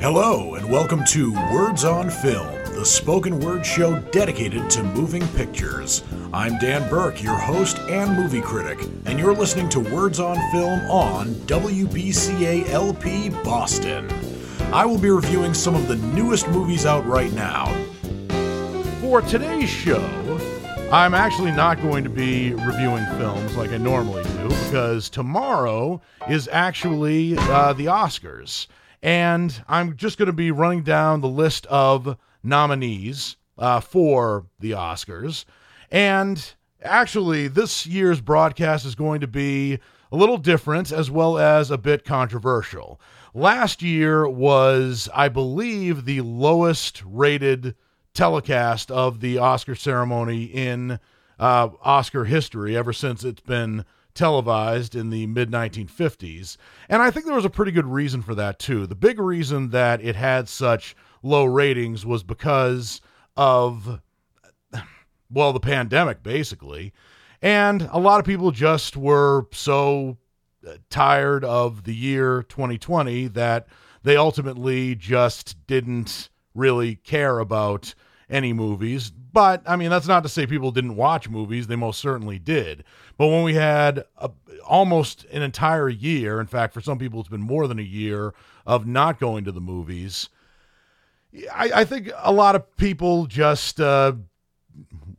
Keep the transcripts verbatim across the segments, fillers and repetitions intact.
Hello, and welcome to Words on Film, the spoken word show dedicated to moving pictures. I'm Dan Burke, your host and movie critic, and you're listening to Words on Film on W B C A L P Boston. I will be reviewing some of the newest movies out right now. For today's show, I'm actually not going to be reviewing films like I normally do, because tomorrow is actually uh, the Oscars. And I'm just going to be running down the list of nominees uh, for the Oscars. And actually, this year's broadcast is going to be a little different as well as a bit controversial. Last year was, I believe, the lowest rated telecast of the Oscar ceremony in uh, Oscar history ever since it's been televised in the mid nineteen fifties. And I think there was a pretty good reason for that too. The big reason that it had such low ratings was because of, well, the pandemic basically. And a lot of people just were so tired of the year twenty twenty that they ultimately just didn't really care about any movies. But, I mean, that's not to say people didn't watch movies. They most certainly did. But when we had a, almost an entire year, in fact, for some people it's been more than a year, of not going to the movies, I, I think a lot of people just uh,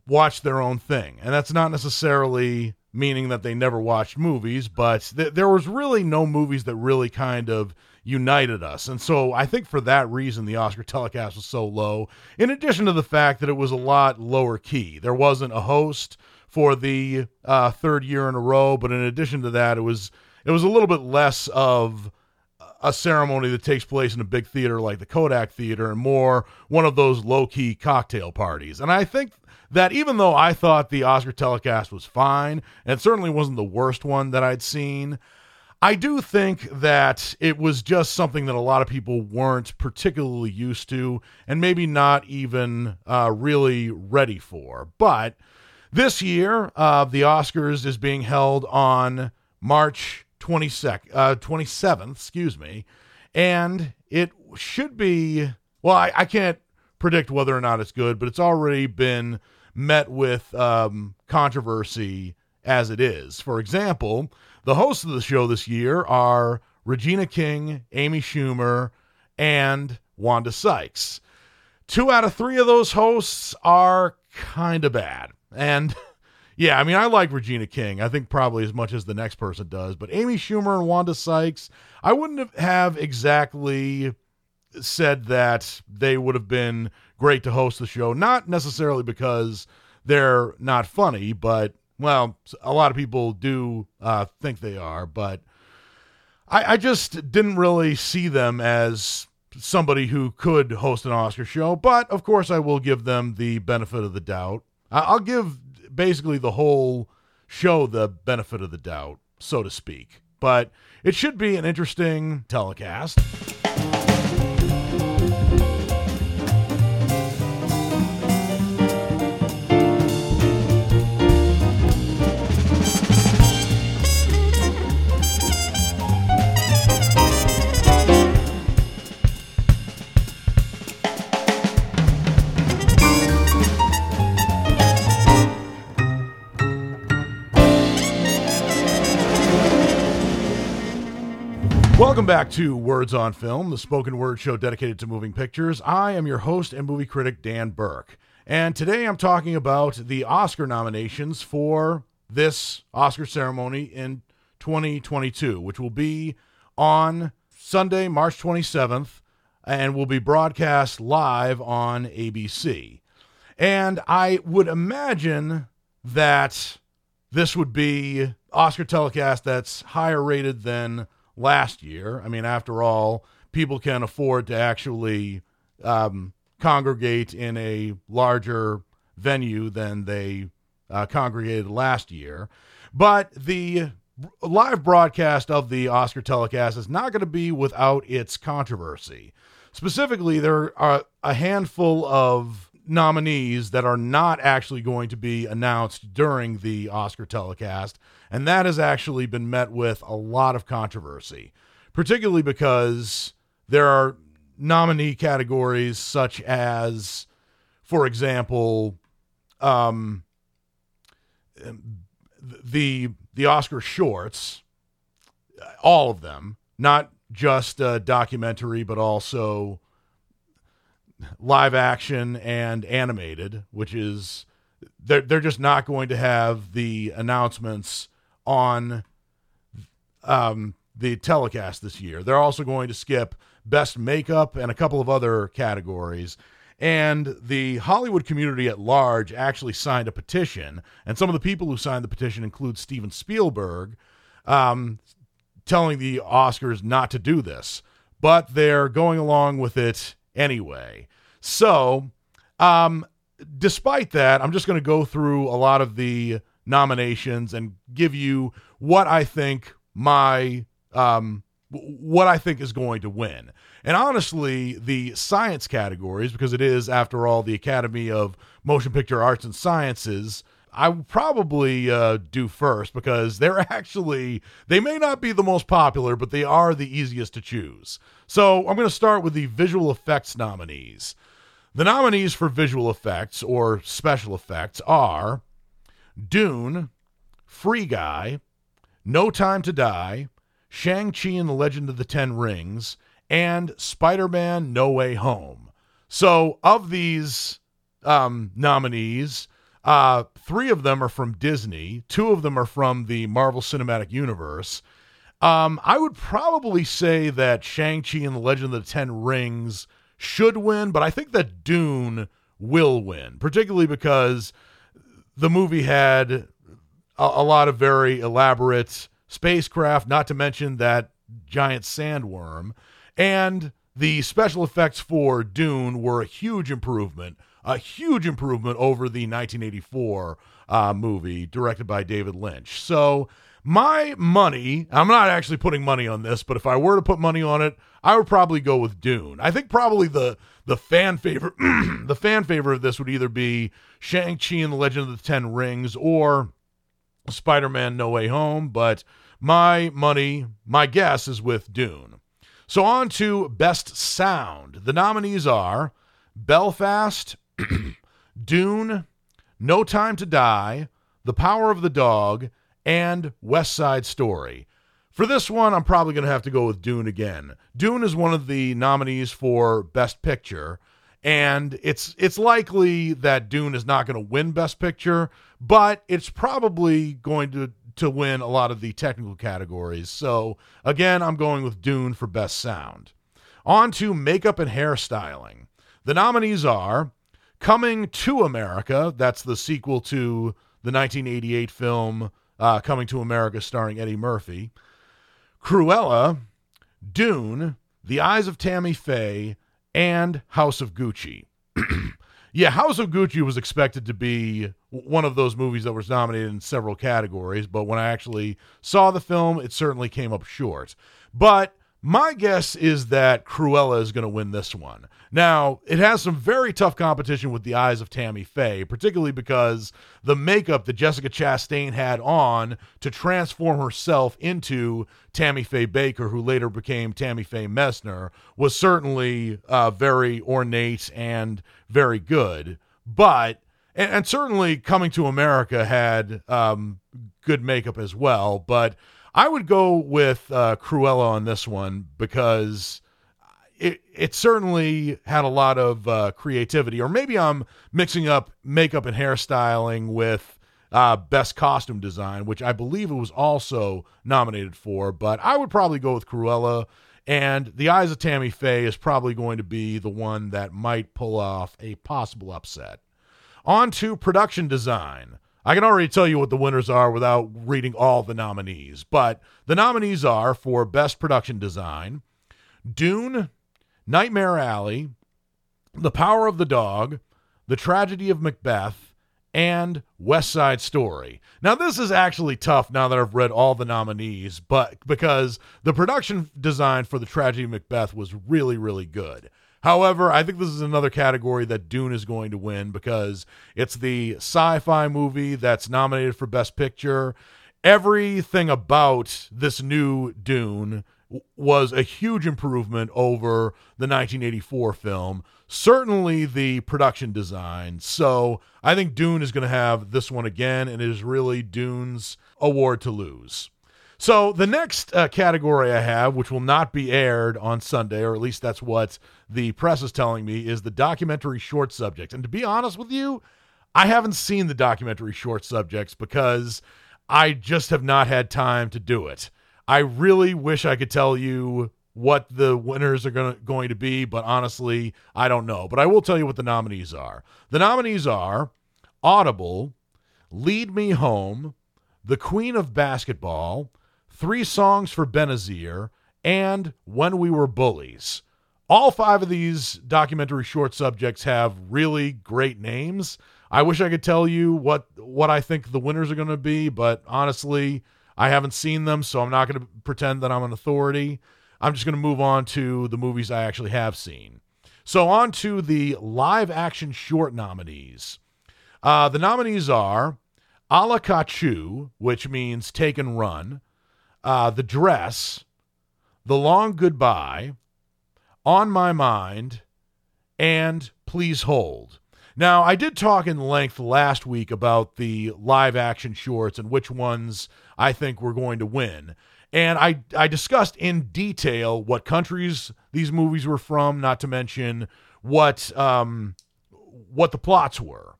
watched their own thing. And that's not necessarily meaning that they never watched movies, but th- there was really no movies that really kind of united us. And so I think for that reason, the Oscar telecast was so low, in addition to the fact that it was a lot lower key. There wasn't a host for the uh, third year in a row, but in addition to that, it was, it was a little bit less of a ceremony that takes place in a big theater like the Kodak Theater and more one of those low key cocktail parties. And I think that even though I thought the Oscar telecast was fine, and it certainly wasn't the worst one that I'd seen, I do think that it was just something that a lot of people weren't particularly used to and maybe not even uh, really ready for. But this year, uh, the Oscars is being held on March twenty-second, uh, twenty-seventh, excuse me, and it should be, well, I, I can't predict whether or not it's good, but it's already been met with um, controversy as it is. For example, the hosts of the show this year are Regina King, Amy Schumer, and Wanda Sykes. Two out of three of those hosts are kind of bad. And yeah, I mean, I like Regina King, I think probably as much as the next person does, but Amy Schumer and Wanda Sykes, I wouldn't have exactly said that they would have been great to host the show. Not necessarily because they're not funny, but well, a lot of people do uh, think they are, but I, I just didn't really see them as somebody who could host an Oscar show. But, of course, I will give them the benefit of the doubt. I'll give basically the whole show the benefit of the doubt, so to speak. But it should be an interesting telecast. Welcome back to Words on Film, the spoken word show dedicated to moving pictures. I am your host and movie critic, Dan Burke. And today I'm talking about the Oscar nominations for this Oscar ceremony in twenty twenty-two, which will be on Sunday, March twenty-seventh, and will be broadcast live on A B C. And I would imagine that this would be Oscar telecast that's higher rated than last year. I mean, after all, people can afford to actually um, congregate in a larger venue than they uh, congregated last year. But the live broadcast of the Oscar telecast is not going to be without its controversy. Specifically, there are a handful of nominees that are not actually going to be announced during the Oscar telecast, and that has actually been met with a lot of controversy, particularly because there are nominee categories such as, for example, um, the the Oscar shorts, all of them, not just a documentary, but also live action and animated, which is they're, they're just not going to have the announcements on um, the telecast this year. They're also going to skip best makeup and a couple of other categories. And the Hollywood community at large actually signed a petition. And some of the people who signed the petition include Steven Spielberg, um, telling the Oscars not to do this, but they're going along with it anyway. So, um, despite that, I'm just going to go through a lot of the nominations and give you what I think my, um, what I think is going to win. And honestly, the science categories, because it is, after all, the Academy of Motion Picture Arts and Sciences, I will probably uh, do first, because they're actually, they may not be the most popular, but they are the easiest to choose. So I'm going to start with the visual effects nominees. The nominees for visual effects or special effects are Dune, Free Guy, No Time to Die, Shang-Chi and the Legend of the Ten Rings, and Spider-Man No Way Home. So of these um, nominees, uh, three of them are from Disney. Two of them are from the Marvel Cinematic Universe. Um, I would probably say that Shang-Chi and the Legend of the Ten Rings should win, but I think that Dune will win, particularly because the movie had a, a lot of very elaborate spacecraft, not to mention that giant sandworm. And the special effects for Dune were a huge improvement, a huge improvement over the nineteen eighty-four uh, movie directed by David Lynch. So my money, I'm not actually putting money on this, but if I were to put money on it, I would probably go with Dune. I think probably the, the fan favorite, the fan favorite of this would either be Shang-Chi and the Legend of the Ten Rings or Spider-Man No Way Home. But my money, my guess is with Dune. So on to Best Sound. The nominees are Belfast, Dune, No Time to Die, The Power of the Dog, and West Side Story. For this one, I'm probably going to have to go with Dune again. Dune is one of the nominees for Best Picture, and it's it's likely that Dune is not going to win Best Picture, but it's probably going to to win a lot of the technical categories. So again, I'm going with Dune for Best Sound. On to makeup and hairstyling. The nominees are Coming to America. That's the sequel to the nineteen eighty-eight film, uh, Coming to America, starring Eddie Murphy, Cruella, Dune, The Eyes of Tammy Faye, and House of Gucci. Yeah, House of Gucci was expected to be one of those movies that was nominated in several categories, but when I actually saw the film, it certainly came up short. But my guess is that Cruella is going to win this one. Now, it has some very tough competition with The Eyes of Tammy Faye, particularly because the makeup that Jessica Chastain had on to transform herself into Tammy Faye Baker, who later became Tammy Faye Messner, was certainly uh, very ornate and very good. But, and, and certainly Coming to America had um, good makeup as well, but I would go with uh, Cruella on this one because it it certainly had a lot of uh, creativity. Or maybe I'm mixing up makeup and hairstyling with uh, best costume design, which I believe it was also nominated for. But I would probably go with Cruella, and The Eyes of Tammy Faye is probably going to be the one that might pull off a possible upset. On to production design. I can already tell you what the winners are without reading all the nominees, but the nominees are for Best Production Design, Dune, Nightmare Alley, The Power of the Dog, The Tragedy of Macbeth, and West Side Story. Now, this is actually tough now that I've read all the nominees, but because the production design for The Tragedy of Macbeth was really, really good. However, I think this is another category that Dune is going to win because it's the sci-fi movie that's nominated for Best Picture. Everything about this new Dune was a huge improvement over the nineteen eighty-four film. Certainly the production design. So I think Dune is going to have this one again, and it is really Dune's award to lose. So the next uh, category I have, which will not be aired on Sunday, or at least that's what the press is telling me, is the documentary short subjects. And to be honest with you, I haven't seen the documentary short subjects because I just have not had time to do it. I really wish I could tell you what the winners are gonna, going to be, but honestly, I don't know. But I will tell you what the nominees are. The nominees are Audible, Lead Me Home, The Queen of Basketball, Three Songs for Benazir, and When We Were Bullies. All five of these documentary short subjects have really great names. I wish I could tell you what, what I think the winners are going to be, but honestly, I haven't seen them, so I'm not going to pretend that I'm an authority. I'm just going to move on to the movies I actually have seen. So on to the live action short nominees. Uh, the nominees are A La Cachu, which means take and run, Uh, The Dress, The Long Goodbye, On My Mind, and Please Hold. Now, I did talk in length last week about the live action shorts and which ones I think were going to win. And I, I discussed in detail what countries these movies were from, not to mention what, um, what the plots were.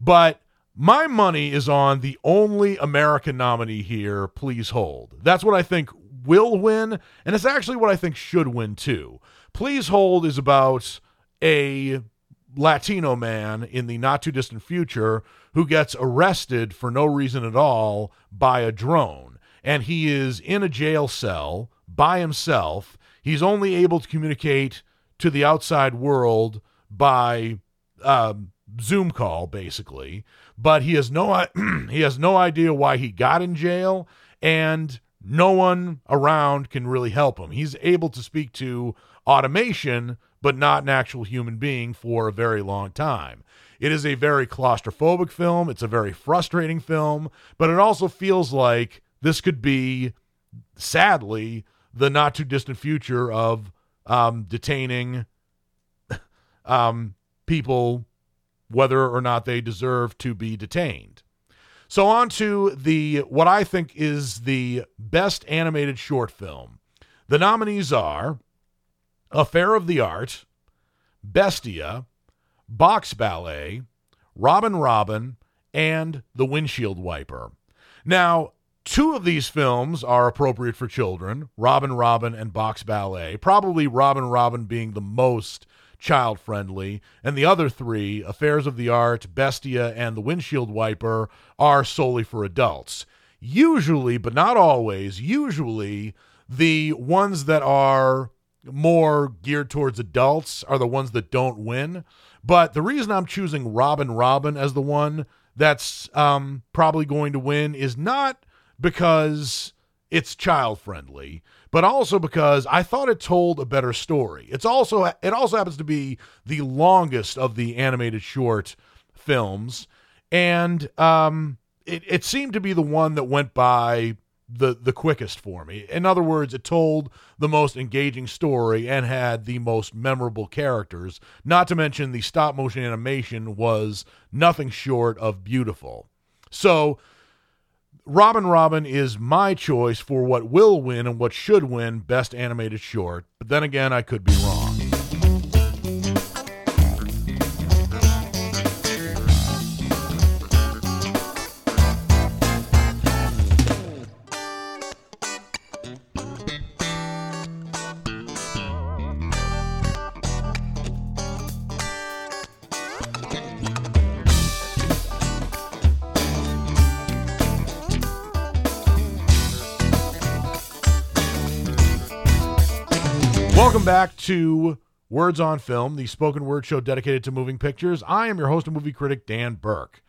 But my money is on the only American nominee here, Please Hold. That's what I think will win, and it's actually what I think should win too. Please Hold is about a Latino man in the not-too-distant future who gets arrested for no reason at all by a drone, and he is in a jail cell by himself. He's only able to communicate to the outside world by um, Zoom call, basically. But he has no he has no idea why he got in jail, and no one around can really help him. He's able to speak to automation, but not an actual human being for a very long time. It is a very claustrophobic film. It's a very frustrating film, but it also feels like this could be, sadly, the not too distant future of um, detaining um, people whether or not they deserve to be detained. So on to the, what I think is the best animated short film. The nominees are Affair of the Art, Bestia, Box Ballet, Robin Robin, and The Windshield Wiper. Now, two of these films are appropriate for children, Robin Robin and Box Ballet, probably Robin Robin being the most child-friendly, and the other three, Affairs of the Art, Bestia, and The Windshield Wiper, are solely for adults. Usually, but not always, usually the ones that are more geared towards adults are the ones that don't win, but the reason I'm choosing Robin Robin as the one that's um, probably going to win is not because it's child-friendly, but also because I thought it told a better story. It's also it also happens to be the longest of the animated short films, and um, it, it seemed to be the one that went by the, the quickest for me. In other words, it told the most engaging story and had the most memorable characters, not to mention the stop-motion animation was nothing short of beautiful. So Robin Robin is my choice for what will win and what should win Best Animated Short, but then again, I could be wrong. Welcome back to Words on Film, the spoken word show dedicated to moving pictures. I am your host and movie critic, Dan Burke.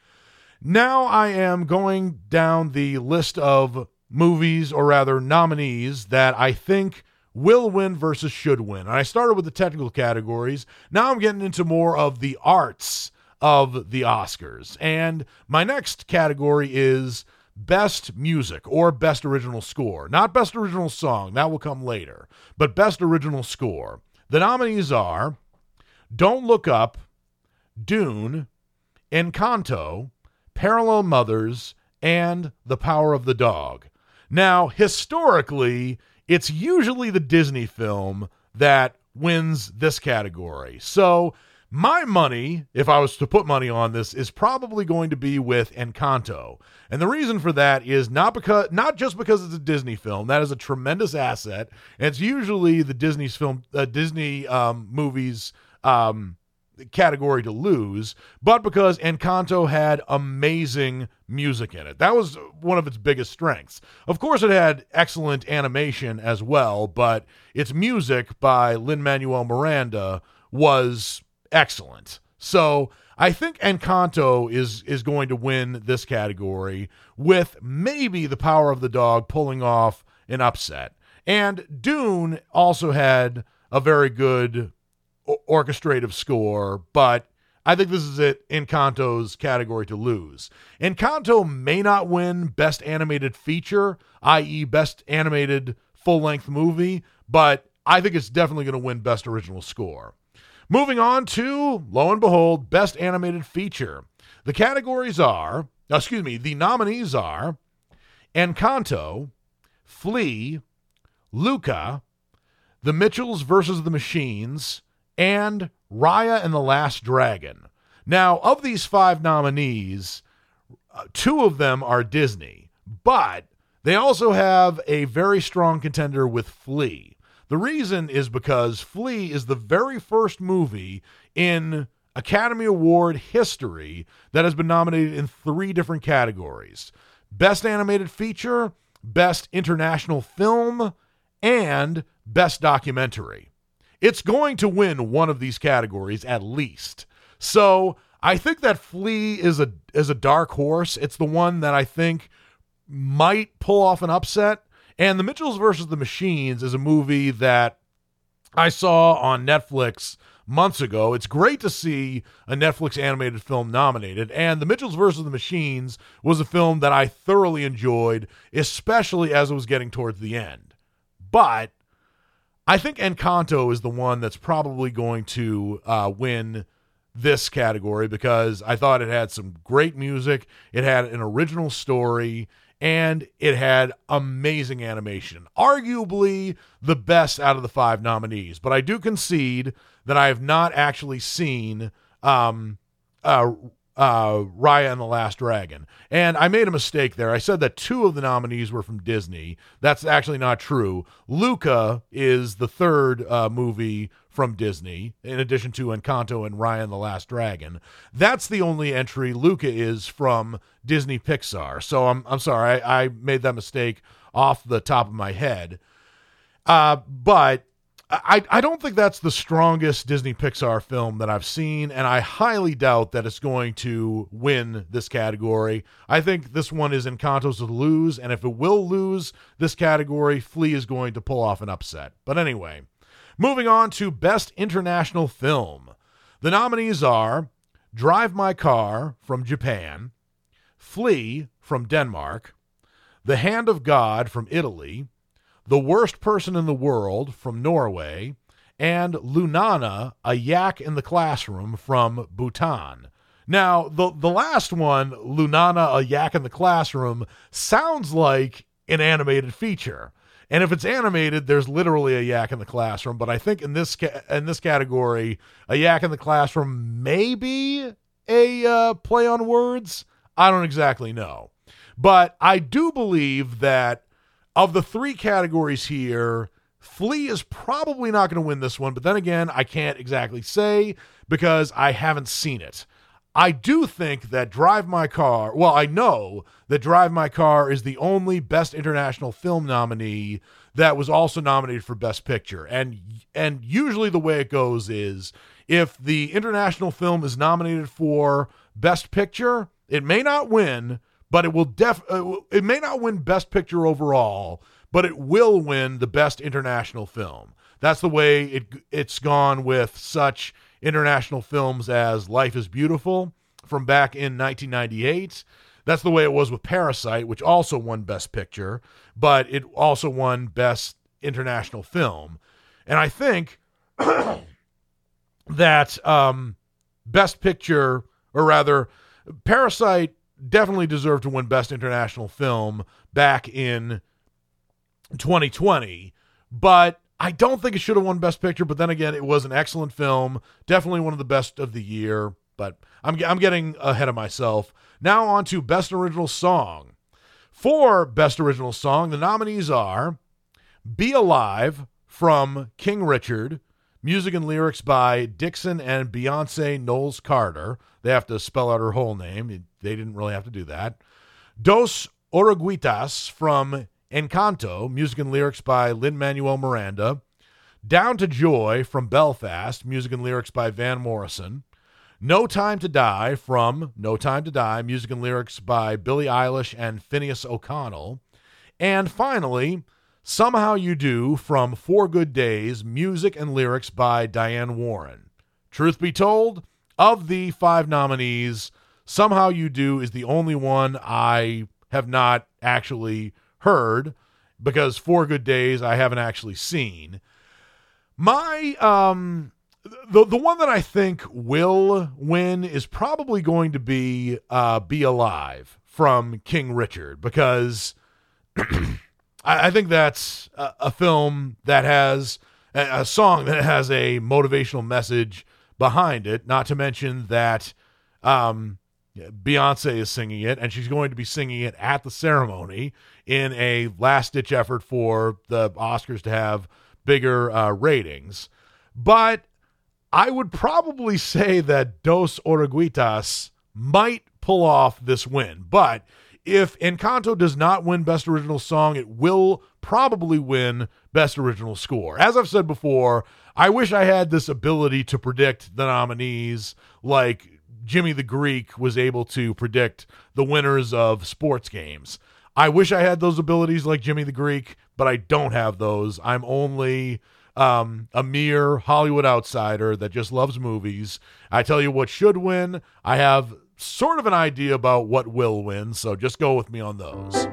Now I am going down the list of movies, or rather nominees, that I think will win versus should win. And I started with the technical categories. Now I'm getting into more of the arts of the Oscars. And my next category is Best music or best original score. Not best original song. That will come later. But best original score. The nominees are Don't Look Up, Dune, Encanto, Parallel Mothers, and The Power of the Dog. Now, historically, it's usually the Disney film that wins this category. So my money, if I was to put money on this, is probably going to be with Encanto. And the reason for that is not because, not just because it's a Disney film. That is a tremendous asset. And it's usually the Disney's film, uh, Disney um, movies um, category to lose, but because Encanto had amazing music in it. That was one of its biggest strengths. Of course, it had excellent animation as well, but its music by Lin-Manuel Miranda was excellent. So I think Encanto is is going to win this category, with maybe The Power of the Dog pulling off an upset. And Dune also had a very good orchestrative score, but I think this is it, Encanto's category to lose. Encanto may not win Best Animated Feature, that is Best Animated Full-Length Movie, but I think it's definitely going to win Best Original Score. Moving on to, lo and behold, Best Animated Feature. The categories are, excuse me, the nominees are Encanto, Flea, Luca, The Mitchells versus. the Machines, and Raya and the Last Dragon. Now, of these five nominees, two of them are Disney, but they also have a very strong contender with Flea. The reason is because Flea is the very first movie in Academy Award history that has been nominated in three different categories: Best Animated Feature, Best International Film, and Best Documentary. It's going to win one of these categories at least. So I think that Flea is a, is a dark horse. It's the one that I think might pull off an upset. And The Mitchells versus. the Machines is a movie that I saw on Netflix months ago. It's great to see a Netflix animated film nominated. And The Mitchells versus. the Machines was a film that I thoroughly enjoyed, especially as it was getting towards the end. But I think Encanto is the one that's probably going to uh, win this category, because I thought it had some great music. It had an original story, and it had amazing animation, arguably the best out of the five nominees. But I do concede that I have not actually seen um, uh, uh, Raya and the Last Dragon. And I made a mistake there. I said that two of the nominees were from Disney. That's actually not true. Luca is the third uh, movie from Disney, in addition to Encanto and Raya and the Last Dragon. That's the only entry. Luca is from Disney Pixar. So I'm I'm sorry, I, I made that mistake off the top of my head. Uh, but I, I don't think that's the strongest Disney Pixar film that I've seen, and I highly doubt that it's going to win this category. I think this one is Encanto's to lose, and if it will lose this category, Flea is going to pull off an upset. But anyway, moving on to Best International Film. The nominees are Drive My Car from Japan, Flea from Denmark, The Hand of God from Italy, The Worst Person in the World from Norway, and Lunana, A Yak in the Classroom from Bhutan. Now, the, the last one, Lunana, A Yak in the Classroom, sounds like an animated feature. And if it's animated, there's literally a yak in the classroom. But I think in this ca- in this category, a yak in the classroom may be a uh, play on words. I don't exactly know. But I do believe that of the three categories here, Flea is probably not going to win this one. But then again, I can't exactly say because I haven't seen it. I do think that Drive My Car, well, I know that Drive My Car is the only Best International Film nominee that was also nominated for Best Picture. And and usually the way it goes is, if the international film is nominated for Best Picture, it may not win, but it will def it may not win Best Picture overall, but it will win the Best International Film. That's the way it it's gone with such international films as Life is Beautiful from back in nineteen ninety-eight, That's the way it was with Parasite, which also won Best Picture, but it also won Best International Film. And I think that um, Best Picture, or rather, Parasite definitely deserved to win Best International Film back in twenty twenty, but I don't think it should have won Best Picture. But then again, it was an excellent film, definitely one of the best of the year, but I'm I'm getting ahead of myself. Now on to Best Original Song. For Best Original Song, the nominees are Be Alive from King Richard, music and lyrics by Dixon and Beyonce Knowles Carter. They have to spell out her whole name. They didn't really have to do that. Dos Oruguitas from Encanto, music and lyrics by Lin-Manuel Miranda. Down to Joy from Belfast, music and lyrics by Van Morrison. No Time to Die from No Time to Die, music and lyrics by Billie Eilish and Finneas O'Connell. And finally, Somehow You Do from Four Good Days, music and lyrics by Diane Warren. Truth be told, of the five nominees, Somehow You Do is the only one I have not actually heard, because Four Good Days I haven't actually seen. My, um... The the one that I think will win is probably going to be uh, Be Alive from King Richard, because I, I think that's a, a film that has a, a song that has a motivational message behind it, not to mention that um, Beyonce is singing it, and she's going to be singing it at the ceremony in a last-ditch effort for the Oscars to have bigger uh, ratings. But I would probably say that Dos Oruguitas might pull off this win, but if Encanto does not win Best Original Song, it will probably win Best Original Score. As I've said before, I wish I had this ability to predict the nominees like Jimmy the Greek was able to predict the winners of sports games. I wish I had those abilities like Jimmy the Greek, but I don't have those. I'm only... Um, a mere Hollywood outsider that just loves movies. I tell you what should win. I have sort of an idea about what will win, so just go with me on those.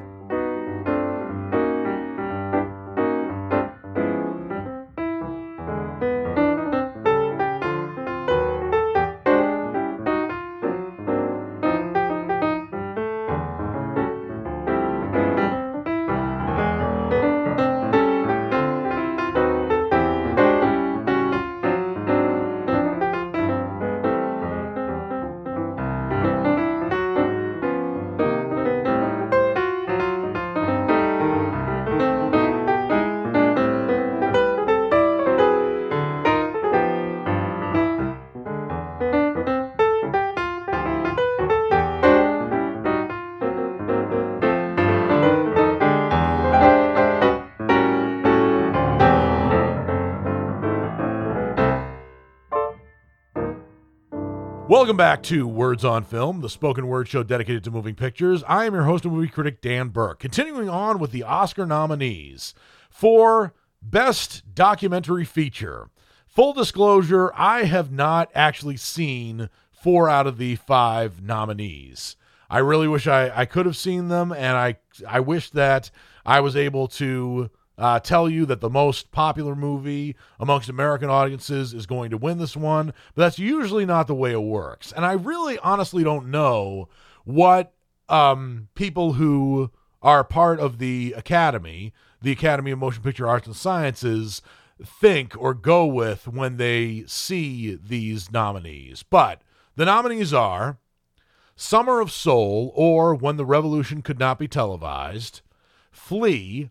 Welcome back to Words on Film, the spoken word show dedicated to moving pictures. I am your host and movie critic, Dan Burke. Continuing on with the Oscar nominees for Best Documentary Feature. Full disclosure, I have not actually seen four out of the five nominees. I really wish I, I could have seen them, and I, I wish that I was able to Uh, tell you that the most popular movie amongst American audiences is going to win this one, but that's usually not the way it works. And I really honestly don't know what um, people who are part of the Academy, the Academy of Motion Picture Arts and Sciences, think or go with when they see these nominees. But the nominees are Summer of Soul, or When the Revolution Could Not Be Televised, Flea,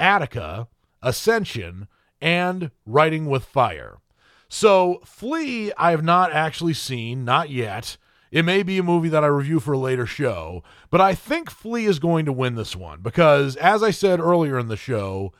Attica, Ascension, and Writing with Fire. So, Flea, I have not actually seen, not yet. It may be a movie that I review for a later show, but I think Flea is going to win this one because, as I said earlier in the show,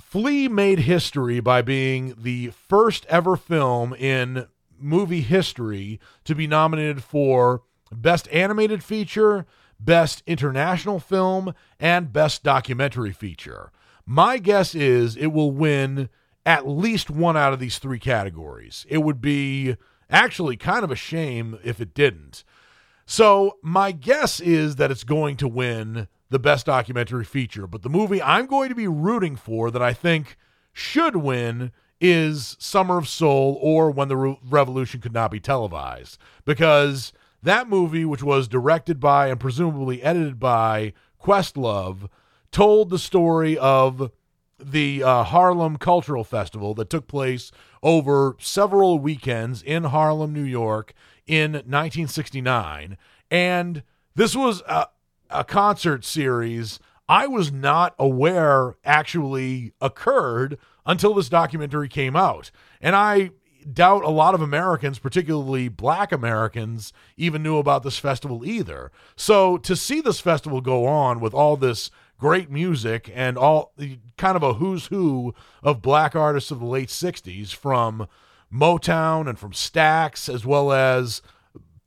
Flea made history by being the first ever film in movie history to be nominated for Best Animated Feature, Best International Film, and Best Documentary Feature. My guess is it will win at least one out of these three categories. It would be actually kind of a shame if it didn't. So my guess is that it's going to win the Best Documentary Feature, but the movie I'm going to be rooting for that I think should win is Summer of Soul or When the Re- Revolution Could Not Be Televised, because that movie, which was directed by and presumably edited by Questlove, told the story of the uh, Harlem Cultural Festival that took place over several weekends in Harlem, New York in nineteen sixty-nine. And this was a, a concert series I was not aware actually occurred until this documentary came out. And I doubt a lot of Americans, particularly Black Americans, even knew about this festival either. So to see this festival go on with all this great music and all kind of a who's who of Black artists of the late sixties, from Motown and from Stax, as well as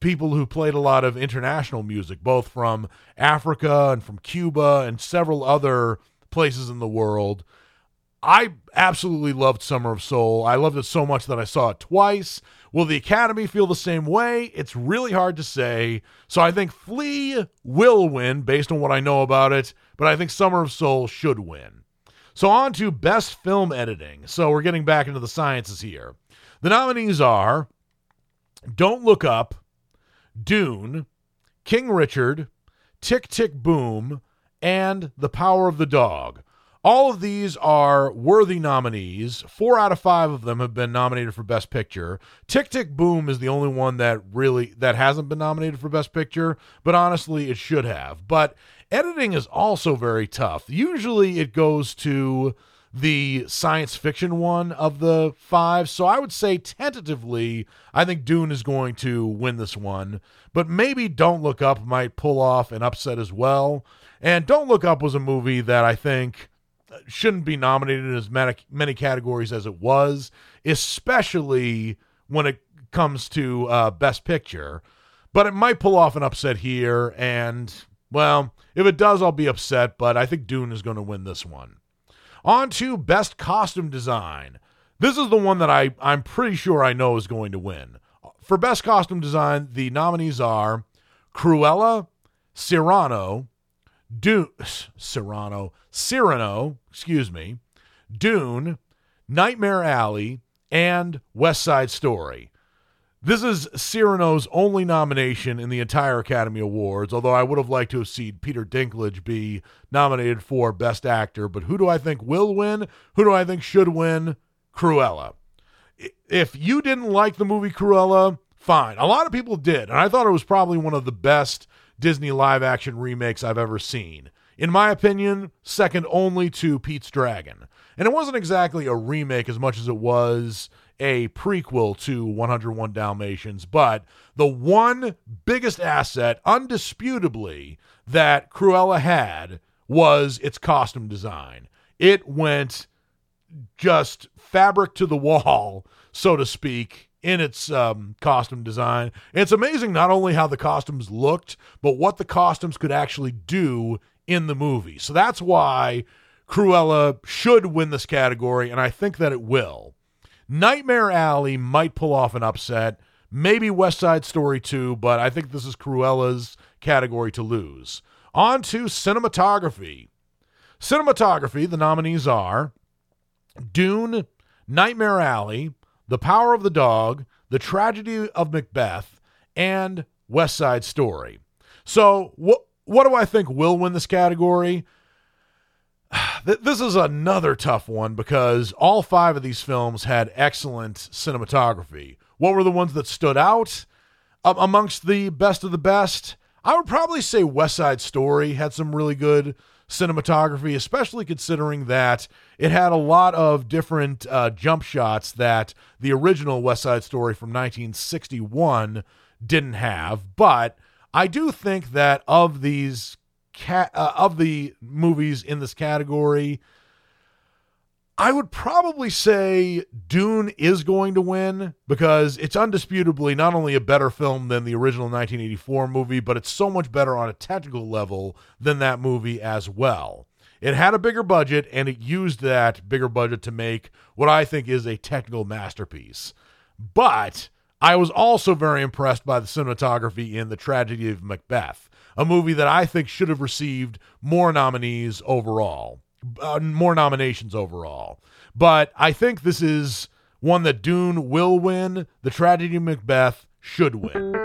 people who played a lot of international music, both from Africa and from Cuba and several other places in the world. I absolutely loved Summer of Soul. I loved it so much that I saw it twice. Will the Academy feel the same way? It's really hard to say. So I think Flea will win based on what I know about it, but I think Summer of Soul should win. So on to Best Film Editing. So we're getting back into the sciences here. The nominees are Don't Look Up, Dune, King Richard, Tick, Tick, Boom, and The Power of the Dog. All of these are worthy nominees. Four out of five of them have been nominated for Best Picture. Tick, Tick, Boom is the only one that really that hasn't been nominated for Best Picture, but honestly, it should have. But editing is also very tough. Usually it goes to the science fiction one of the five, so I would say tentatively, I think Dune is going to win this one, but maybe Don't Look Up might pull off an upset as well. And Don't Look Up was a movie that I think shouldn't be nominated in as many categories as it was, especially when it comes to uh, Best Picture. But it might pull off an upset here, and, well, if it does, I'll be upset, but I think Dune is going to win this one. On to Best Costume Design. This is the one that I, I'm pretty sure I know is going to win. For Best Costume Design, the nominees are Cruella, Cyrano, Dune, Cyrano, Cyrano, excuse me, Dune, Nightmare Alley, and West Side Story. This is Cyrano's only nomination in the entire Academy Awards, although I would have liked to have seen Peter Dinklage be nominated for Best Actor. But who do I think will win? Who do I think should win? Cruella. If you didn't like the movie Cruella, fine. A lot of people did, and I thought it was probably one of the best Disney live-action remakes I've ever seen. In my opinion, second only to Pete's Dragon. And it wasn't exactly a remake as much as it was a prequel to one oh one Dalmatians, but the one biggest asset, undisputably, that Cruella had was its costume design. It went just fabric to the wall, so to speak, in its um, costume design. And it's amazing not only how the costumes looked, but what the costumes could actually do in the movie. So that's why Cruella should win this category, and I think that it will. Nightmare Alley might pull off an upset, maybe West Side Story two, but I think this is Cruella's category to lose. On to Cinematography. Cinematography, the nominees are Dune, Nightmare Alley, The Power of the Dog, The Tragedy of Macbeth, and West Side Story. So what what do I think will win this category? This is another tough one because all five of these films had excellent cinematography. What were the ones that stood out um, amongst the best of the best? I would probably say West Side Story had some really good cinematography, especially considering that it had a lot of different uh, jump shots that the original West Side Story from nineteen sixty-one didn't have. But I do think that of these ca- uh, of the movies in this category, I would probably say Dune is going to win because it's undisputably not only a better film than the original nineteen eighty-four movie, but it's so much better on a technical level than that movie as well. It had a bigger budget, and it used that bigger budget to make what I think is a technical masterpiece. But I was also very impressed by the cinematography in The Tragedy of Macbeth, a movie that I think should have received more nominees overall, uh, more nominations overall. But I think this is one that Dune will win. The Tragedy of Macbeth should win.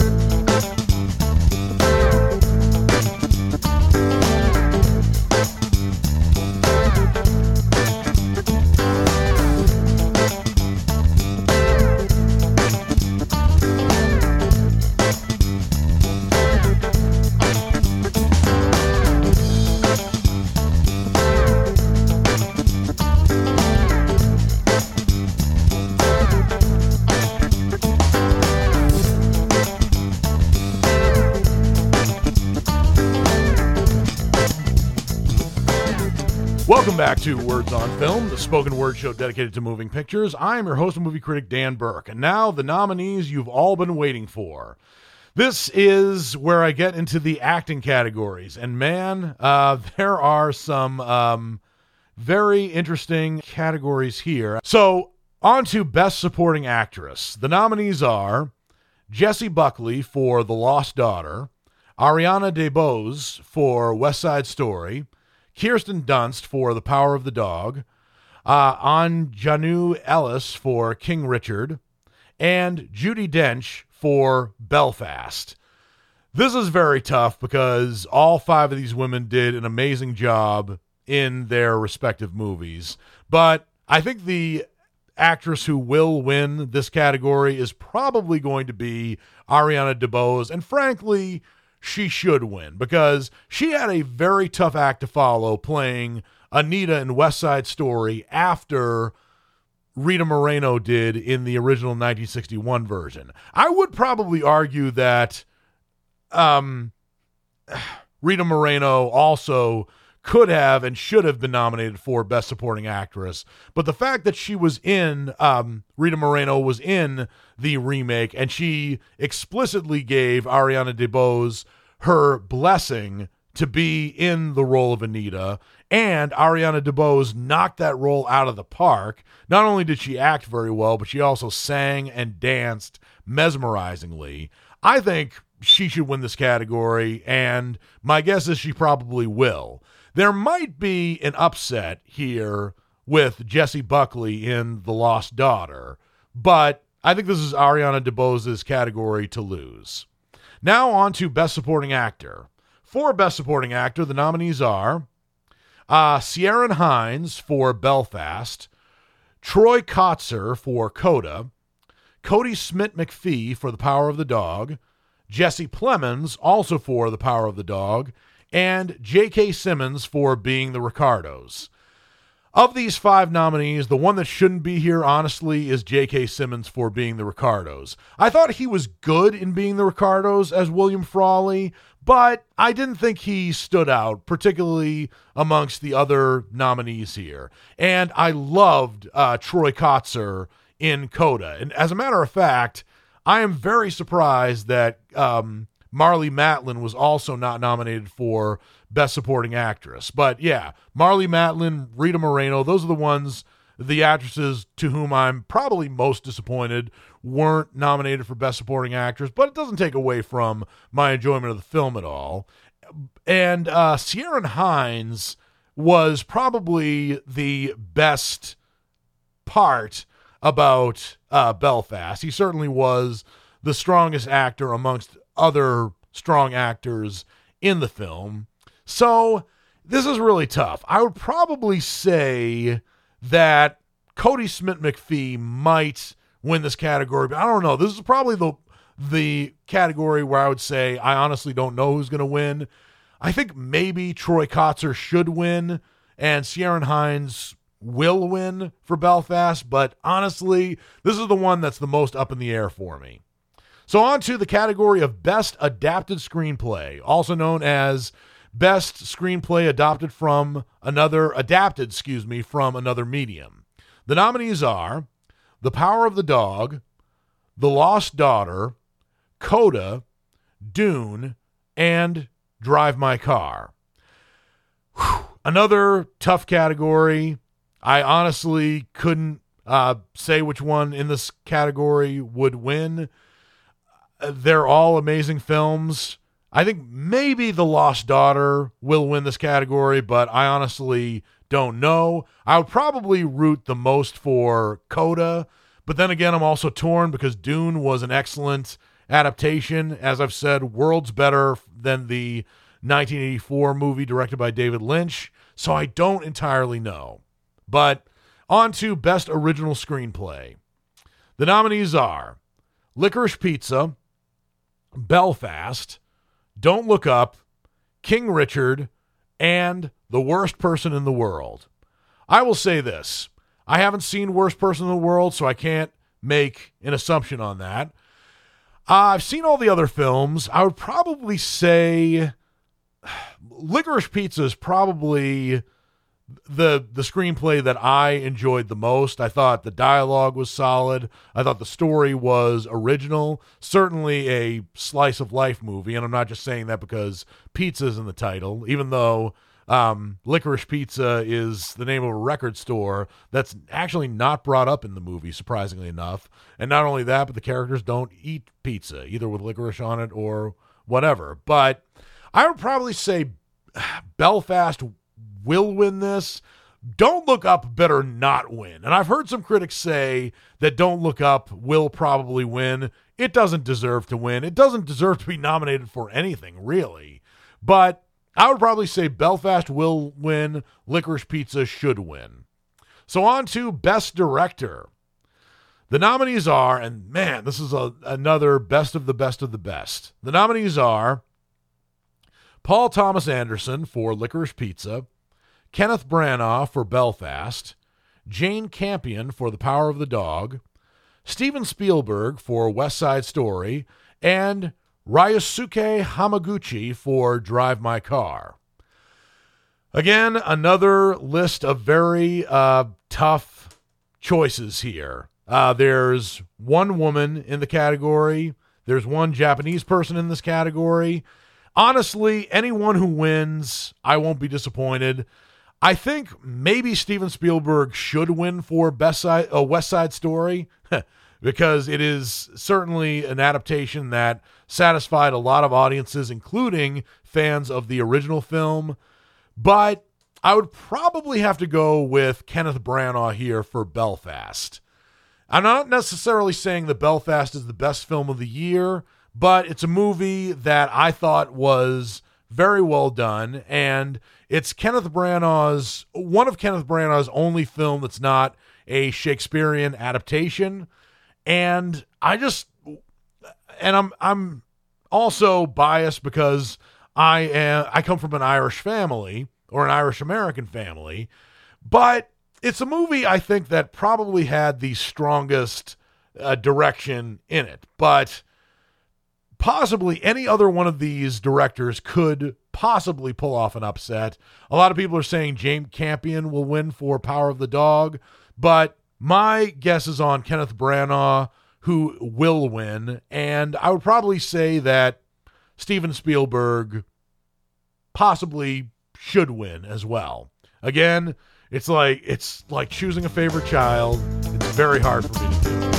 Welcome back to Words on Film, the spoken word show dedicated to moving pictures. I'm your host and movie critic, Dan Burke, and now the nominees you've all been waiting for. This is where I get into the acting categories, and man, uh, there are some um, very interesting categories here. So, on to Best Supporting Actress. The nominees are Jessie Buckley for The Lost Daughter, Ariana DeBose for West Side Story, Kirsten Dunst for The Power of the Dog, uh, Anjanou Ellis for King Richard, and Judi Dench for Belfast. This is very tough because all five of these women did an amazing job in their respective movies, but I think the actress who will win this category is probably going to be Ariana DeBose, and frankly, she should win because she had a very tough act to follow playing Anita in West Side Story after Rita Moreno did in the original nineteen sixty-one version. I would probably argue that um, Rita Moreno also could have and should have been nominated for Best Supporting Actress, but the fact that she was in, um, Rita Moreno was in the remake, and she explicitly gave Ariana DeBose her blessing to be in the role of Anita, and Ariana DeBose knocked that role out of the park. Not only did she act very well, but she also sang and danced mesmerizingly. I think she should win this category, and my guess is she probably will. There might be an upset here with Jessie Buckley in The Lost Daughter, but I think this is Ariana DeBose's category to lose. Now on to Best Supporting Actor. For Best Supporting Actor, the nominees are uh, Ciarán Hinds for Belfast, Troy Kotsur for Coda, Cody Smit-McPhee for The Power of the Dog, Jesse Plemons also for The Power of the Dog, and J K Simmons for Being the Ricardos. Of these five nominees, the one that shouldn't be here, honestly, is J K Simmons for Being the Ricardos. I thought he was good in Being the Ricardos as William Frawley, but I didn't think he stood out, particularly amongst the other nominees here. And I loved uh, Troy Kotsur in Coda. And as a matter of fact, I am very surprised that Um, Marlee Matlin was also not nominated for Best Supporting Actress. But yeah, Marlee Matlin, Rita Moreno, those are the ones, the actresses to whom I'm probably most disappointed weren't nominated for Best Supporting Actress, but it doesn't take away from my enjoyment of the film at all. And uh, Ciarán Hinds was probably the best part about uh, Belfast. He certainly was the strongest actor amongst other strong actors in the film. So this is really tough. I would probably say that Cody Smit-McPhee might win this category, but I don't know. This is probably the the category where I would say I honestly don't know who's going to win. I think maybe Troy Kotsur should win and Ciarán Hinds will win for Belfast, but honestly, this is the one that's the most up in the air for me. So on to the category of Best Adapted Screenplay, also known as Best Screenplay Adapted from Another, adapted, excuse me, from Another Medium. The nominees are The Power of the Dog, The Lost Daughter, Coda, Dune, and Drive My Car. Whew, another tough category. I honestly couldn't Uh, say which one in this category would win. They're all amazing films. I think maybe The Lost Daughter will win this category, but I honestly don't know. I would probably root the most for Coda, but then again, I'm also torn because Dune was an excellent adaptation. As I've said, worlds better than the nineteen eighty-four movie directed by David Lynch, so I don't entirely know. But on to Best Original Screenplay. The nominees are Licorice Pizza, Belfast, Don't Look Up, King Richard, and The Worst Person in the World. I will say this. I haven't seen Worst Person in the World, so I can't make an assumption on that. Uh, I've seen all the other films. I would probably say Licorice Pizza is probably the the screenplay that I enjoyed the most. I thought the dialogue was solid. I thought the story was original. Certainly a slice of life movie, and I'm not just saying that because pizza's in the title, even though um, Licorice Pizza is the name of a record store that's actually not brought up in the movie, surprisingly enough. And not only that, but the characters don't eat pizza, either with licorice on it or whatever. But I would probably say Belfast will win this. Don't Look Up better not win. And I've heard some critics say that Don't Look Up will probably win. It doesn't deserve to win. It doesn't deserve to be nominated for anything, really. But I would probably say Belfast will win. Licorice Pizza should win. So on to Best Director. The nominees are, and man, this is a, another best of the best of the best. The nominees are Paul Thomas Anderson for Licorice Pizza, Kenneth Branagh for Belfast, Jane Campion for The Power of the Dog, Steven Spielberg for West Side Story, and Ryosuke Hamaguchi for Drive My Car. Again, another list of very uh, tough choices here. Uh, there's one woman in the category. There's one Japanese person in this category. Honestly, anyone who wins, I won't be disappointed. I think maybe Steven Spielberg should win for Best Side, uh, West Side Story because it is certainly an adaptation that satisfied a lot of audiences, including fans of the original film. But I would probably have to go with Kenneth Branagh here for Belfast. I'm not necessarily saying that Belfast is the best film of the year, but it's a movie that I thought was very well done, and it's Kenneth Branagh's, one of Kenneth Branagh's only film that's not a Shakespearean adaptation. And I just, and I'm I'm also biased because I am I come from an Irish family or an Irish American family, but it's a movie I think that probably had the strongest uh, direction in it, but possibly any other one of these directors could possibly pull off an upset. A lot of people are saying Jane Campion will win for Power of the Dog, but my guess is on Kenneth Branagh, who will win, and I would probably say that Steven Spielberg possibly should win as well. Again, it's like it's like choosing a favorite child. It's very hard for me to do.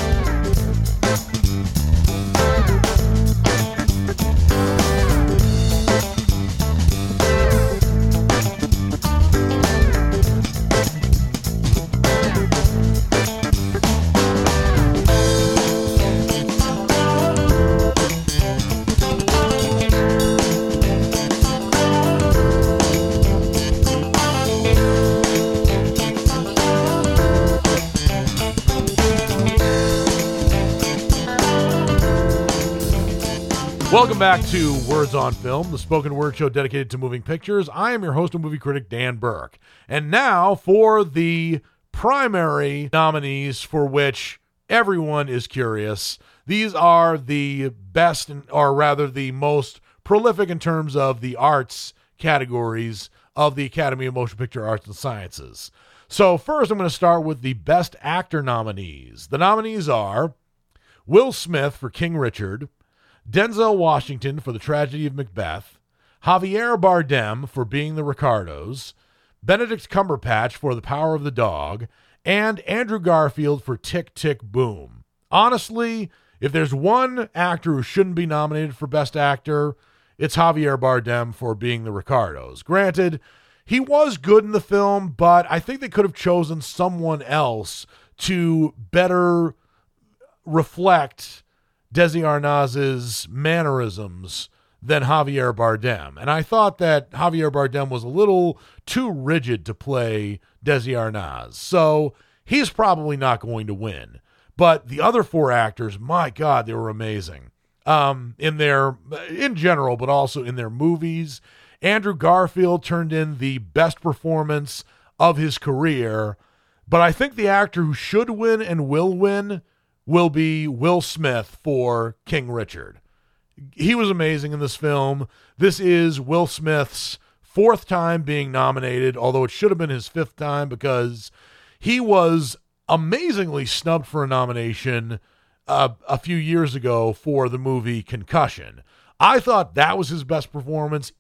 Welcome back to Words on Film, the spoken word show dedicated to moving pictures. I am your host and movie critic, Dan Burke. And now for the primary nominees for which everyone is curious. These are the best, or rather the most prolific in terms of the arts categories of the Academy of Motion Picture Arts and Sciences. So first I'm going to start with the Best Actor nominees. The nominees are Will Smith for King Richard, Denzel Washington for The Tragedy of Macbeth, Javier Bardem for Being the Ricardos, Benedict Cumberbatch for The Power of the Dog, and Andrew Garfield for Tick, Tick, Boom. Honestly, if there's one actor who shouldn't be nominated for Best Actor, it's Javier Bardem for Being the Ricardos. Granted, he was good in the film, but I think they could have chosen someone else to better reflect Desi Arnaz's mannerisms than Javier Bardem. And I thought that Javier Bardem was a little too rigid to play Desi Arnaz. So he's probably not going to win. But the other four actors, my God, they were amazing. Um, in their, in general, but also in their movies. Andrew Garfield turned in the best performance of his career, but I think the actor who should win and will win will be Will Smith for King Richard. He was amazing in this film. This is Will Smith's fourth time being nominated, although it should have been his fifth time because he was amazingly snubbed for a nomination Uh, a few years ago for the movie Concussion. I thought that was his best performance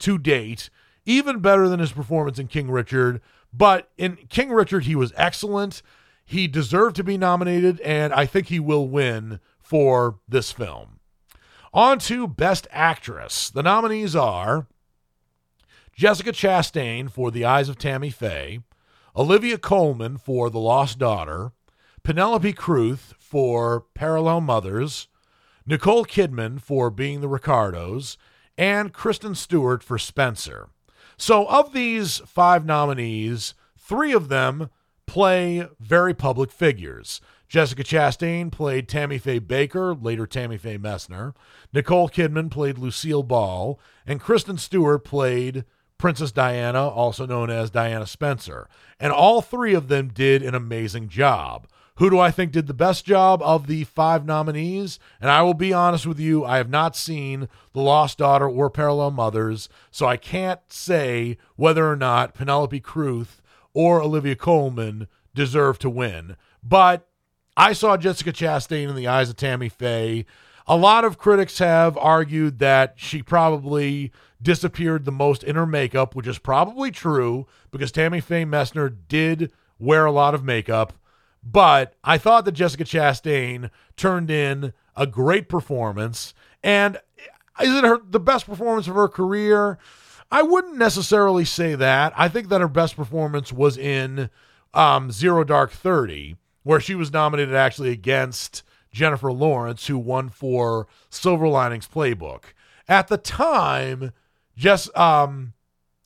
to date, even better than his performance in King Richard. But in King Richard, he was excellent. He deserved to be nominated, and I think he will win for this film. On to Best Actress. The nominees are Jessica Chastain for The Eyes of Tammy Faye, Olivia Colman for The Lost Daughter, Penelope Cruz for Parallel Mothers, Nicole Kidman for Being the Ricardos, and Kristen Stewart for Spencer. So of these five nominees, three of them play very public figures. Jessica Chastain played Tammy Faye Baker, later Tammy Faye Messner. Nicole Kidman played Lucille Ball, and Kristen Stewart played Princess Diana, also known as Diana Spencer. And all three of them did an amazing job. Who do I think did the best job of the five nominees? And I will be honest with you, I have not seen The Lost Daughter or Parallel Mothers, so I can't say whether or not Penelope Cruz or Olivia Colman deserve to win. But I saw Jessica Chastain in The Eyes of Tammy Faye. A lot of critics have argued that she probably disappeared the most in her makeup, which is probably true because Tammy Faye Messner did wear a lot of makeup. But I thought that Jessica Chastain turned in a great performance. And is it her the best performance of her career? I wouldn't necessarily say that. I think that her best performance was in um, Zero Dark Thirty, where she was nominated actually against Jennifer Lawrence, who won for Silver Linings Playbook. At the time, just, um,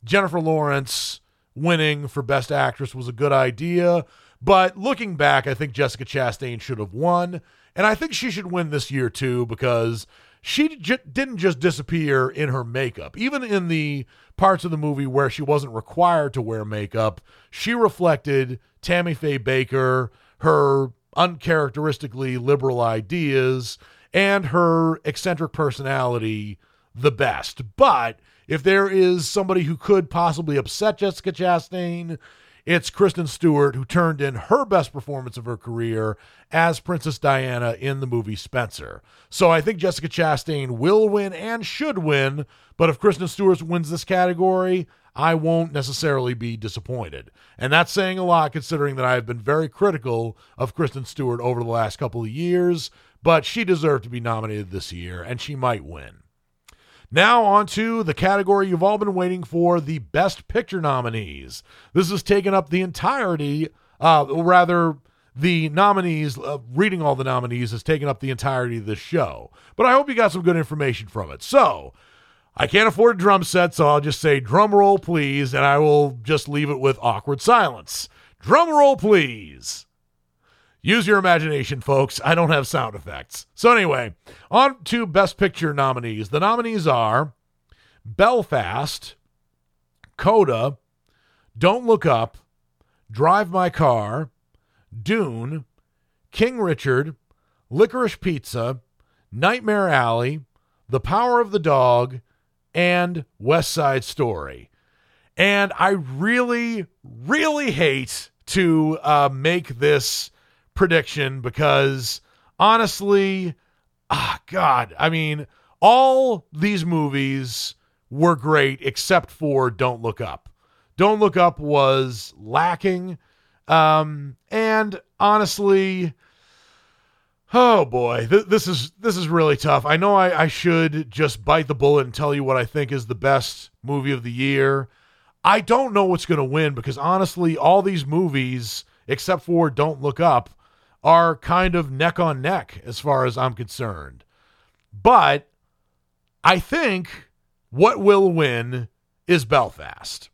Jennifer Lawrence winning for Best Actress was a good idea. But looking back, I think Jessica Chastain should have won. And I think she should win this year, too, because she j- didn't just disappear in her makeup. Even in the parts of the movie where she wasn't required to wear makeup, she reflected Tammy Faye Baker, her uncharacteristically liberal ideas, and her eccentric personality the best. But if there is somebody who could possibly upset Jessica Chastain, it's Kristen Stewart, who turned in her best performance of her career as Princess Diana in the movie Spencer. So I think Jessica Chastain will win and should win, but if Kristen Stewart wins this category, I won't necessarily be disappointed. And that's saying a lot considering that I've been very critical of Kristen Stewart over the last couple of years, but she deserved to be nominated this year, and she might win. Now on to the category you've all been waiting for, the Best Picture nominees. This has taken up the entirety, uh, rather the nominees, uh, reading all the nominees has taken up the entirety of this show. But I hope you got some good information from it. So, I can't afford a drum set, so I'll just say drum roll please, and I will just leave it with awkward silence. Drum roll please! Use your imagination, folks. I don't have sound effects. So anyway, on to Best Picture nominees. The nominees are Belfast, Coda, Don't Look Up, Drive My Car, Dune, King Richard, Licorice Pizza, Nightmare Alley, The Power of the Dog, and West Side Story. And I really, really hate to uh, make this prediction because honestly, ah, God, I mean, all these movies were great except for Don't Look Up. Don't Look Up was lacking. Um, and honestly, oh boy, th- this is, this is really tough. I know I, I should just bite the bullet and tell you what I think is the best movie of the year. I don't know what's going to win because honestly, all these movies, except for Don't Look Up, are kind of neck on neck as far as I'm concerned. But I think what will win is Belfast.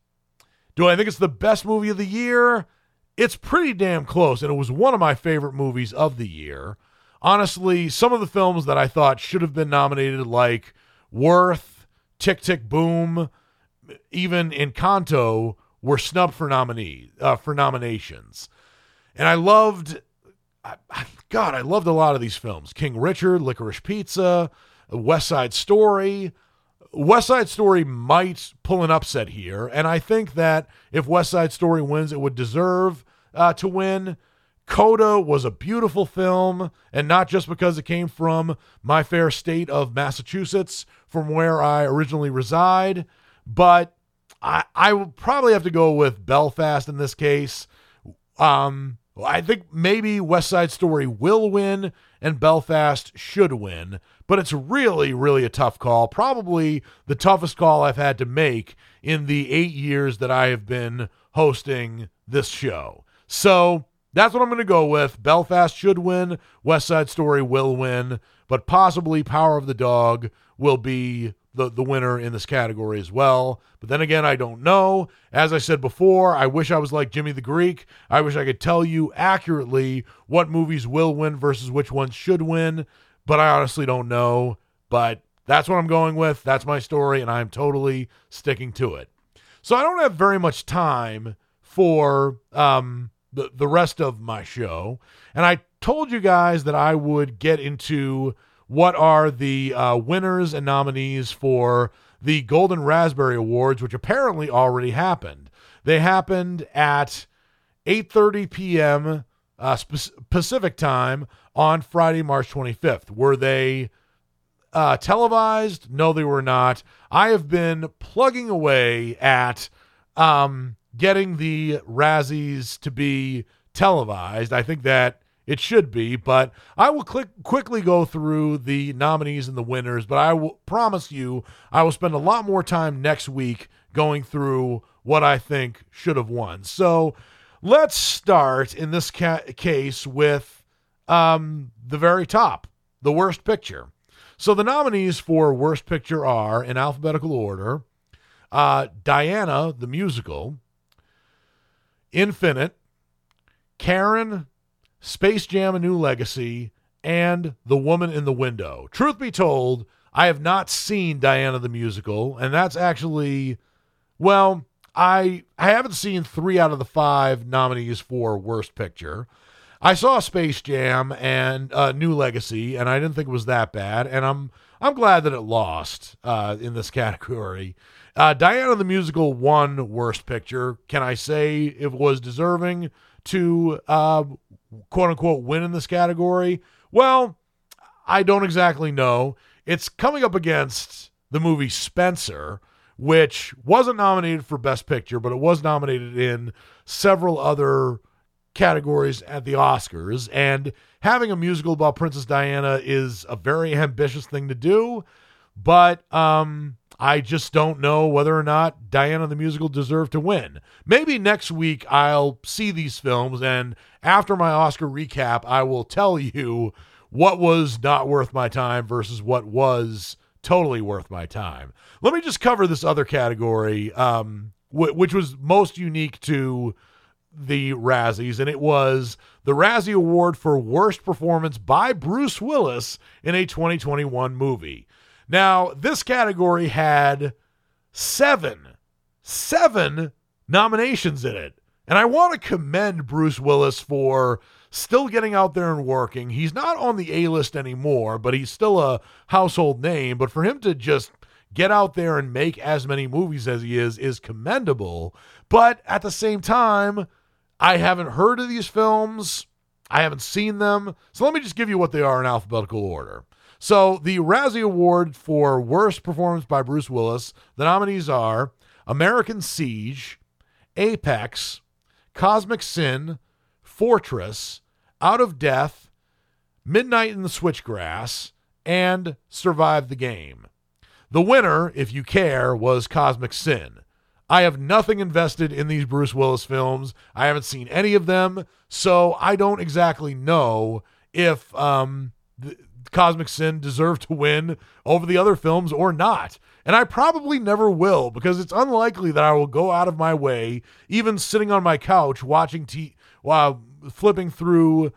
Do I think it's the best movie of the year? It's pretty damn close, and it was one of my favorite movies of the year. Honestly, some of the films that I thought should have been nominated, like Worth, Tick, Tick, Boom, even Encanto, were snubbed for nominees, uh, for nominations. And I loved, I, God, I loved a lot of these films. King Richard, Licorice Pizza, West Side Story. West Side Story might pull an upset here, and I think that if West Side Story wins, it would deserve uh, to win. Coda was a beautiful film, and not just because it came from my fair state of Massachusetts, from where I originally reside, but I, I would probably have to go with Belfast in this case. Um, I think maybe West Side Story will win, and Belfast should win, but it's really, really a tough call. Probably the toughest call I've had to make in the eight years that I have been hosting this show. So that's what I'm going to go with. Belfast should win. West Side Story will win, but possibly Power of the Dog will be the, the winner in this category as well. But then again, I don't know. As I said before, I wish I was like Jimmy the Greek. I wish I could tell you accurately what movies will win versus which ones should win, but I honestly don't know. But that's what I'm going with. That's my story, and I'm totally sticking to it. So I don't have very much time for um, the, the rest of my show, and I told you guys that I would get into what are the uh, winners and nominees for the Golden Raspberry Awards, which apparently already happened. They happened at eight thirty p.m. Uh, Pacific time on Friday, March twenty-fifth. Were they uh, televised? No, they were not. I have been plugging away at um, getting the Razzies to be televised. I think that it should be, but I will click, quickly go through the nominees and the winners, but I will promise you I will spend a lot more time next week going through what I think should have won. So let's start in this ca- case with um, the very top, the worst picture. So the nominees for worst picture are, in alphabetical order, uh, Diana the Musical, Infinite, Karen, Space Jam: A New Legacy, and The Woman in the Window. Truth be told, I have not seen Diana the Musical, and that's actually, well, I I haven't seen three out of the five nominees for Worst Picture. I saw Space Jam and uh, New Legacy, and I didn't think it was that bad, and I'm I'm glad that it lost uh, in this category. Uh, Diana the Musical won Worst Picture. Can I say it was deserving to uh, quote-unquote win in this category? Well, I don't exactly know. It's coming up against the movie Spencer, which wasn't nominated for Best Picture, but it was nominated in several other categories at the Oscars, and having a musical about Princess Diana is a very ambitious thing to do, but um, I just don't know whether or not Diana the Musical deserved to win. Maybe next week I'll see these films, and after my Oscar recap, I will tell you what was not worth my time versus what was totally worth my time. Let me just cover this other category, um, w- which was most unique to the Razzies, and it was the Razzie Award for Worst Performance by Bruce Willis in a twenty twenty-one movie. Now, this category had seven, seven nominations in it. And I want to commend Bruce Willis for still getting out there and working. He's not on the A-list anymore, but he's still a household name. But for him to just get out there and make as many movies as he is, is commendable. But at the same time, I haven't heard of these films. I haven't seen them. So let me just give you what they are in alphabetical order. So the Razzie Award for Worst Performance by Bruce Willis, the nominees are American Siege, Apex, Cosmic Sin, Fortress, Out of Death, Midnight in the Switchgrass, and Survive the Game. The winner, if you care, was Cosmic Sin. I have nothing invested in these Bruce Willis films. I haven't seen any of them, so I don't exactly know if um, Cosmic Sin deserved to win over the other films or not. And I probably never will, because it's unlikely that I will go out of my way, even sitting on my couch watching t- while flipping through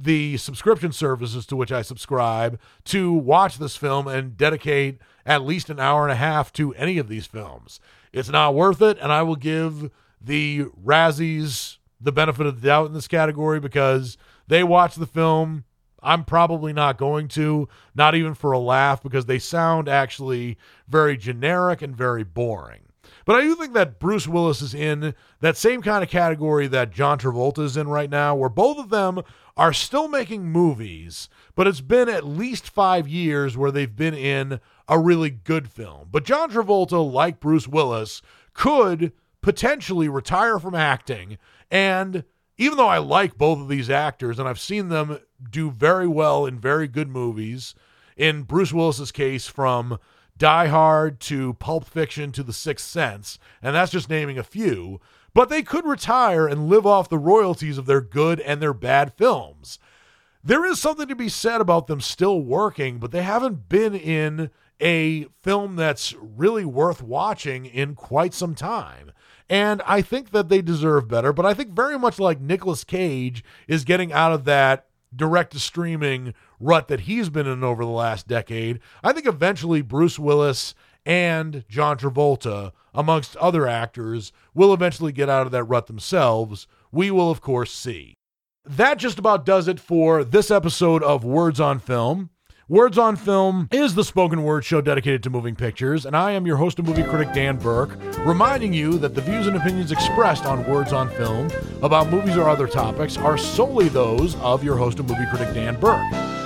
the subscription services to which I subscribe, to watch this film and dedicate at least an hour and a half to any of these films. It's not worth it, and I will give the Razzies the benefit of the doubt in this category because they watched the film. I'm probably not going to, not even for a laugh, because they sound actually very generic and very boring. But I do think that Bruce Willis is in that same kind of category that John Travolta is in right now, where both of them are still making movies, but it's been at least five years where they've been in a really good film. But John Travolta, like Bruce Willis, could potentially retire from acting. And even though I like both of these actors and I've seen them do very well in very good movies, in Bruce Willis's case from Die Hard to Pulp Fiction to The Sixth Sense, and that's just naming a few, but they could retire and live off the royalties of their good and their bad films. There is something to be said about them still working, but they haven't been in a film that's really worth watching in quite some time. And I think that they deserve better, but I think very much like Nicolas Cage is getting out of that direct-to-streaming rut that he's been in over the last decade, I think eventually Bruce Willis and John Travolta, amongst other actors, will eventually get out of that rut themselves. We will, of course, see. That just about does it for this episode of Words on Film. Words on Film is the spoken word show dedicated to moving pictures, and I am your host and movie critic, Dan Burke, reminding you that the views and opinions expressed on Words on Film about movies or other topics are solely those of your host and movie critic, Dan Burke.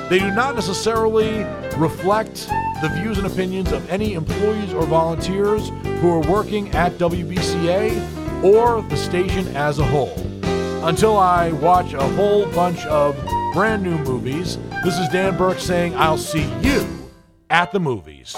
They do not necessarily reflect the views and opinions of any employees or volunteers who are working at W B C A or the station as a whole. Until I watch a whole bunch of brand new movies, this is Dan Burke saying, I'll see you at the movies.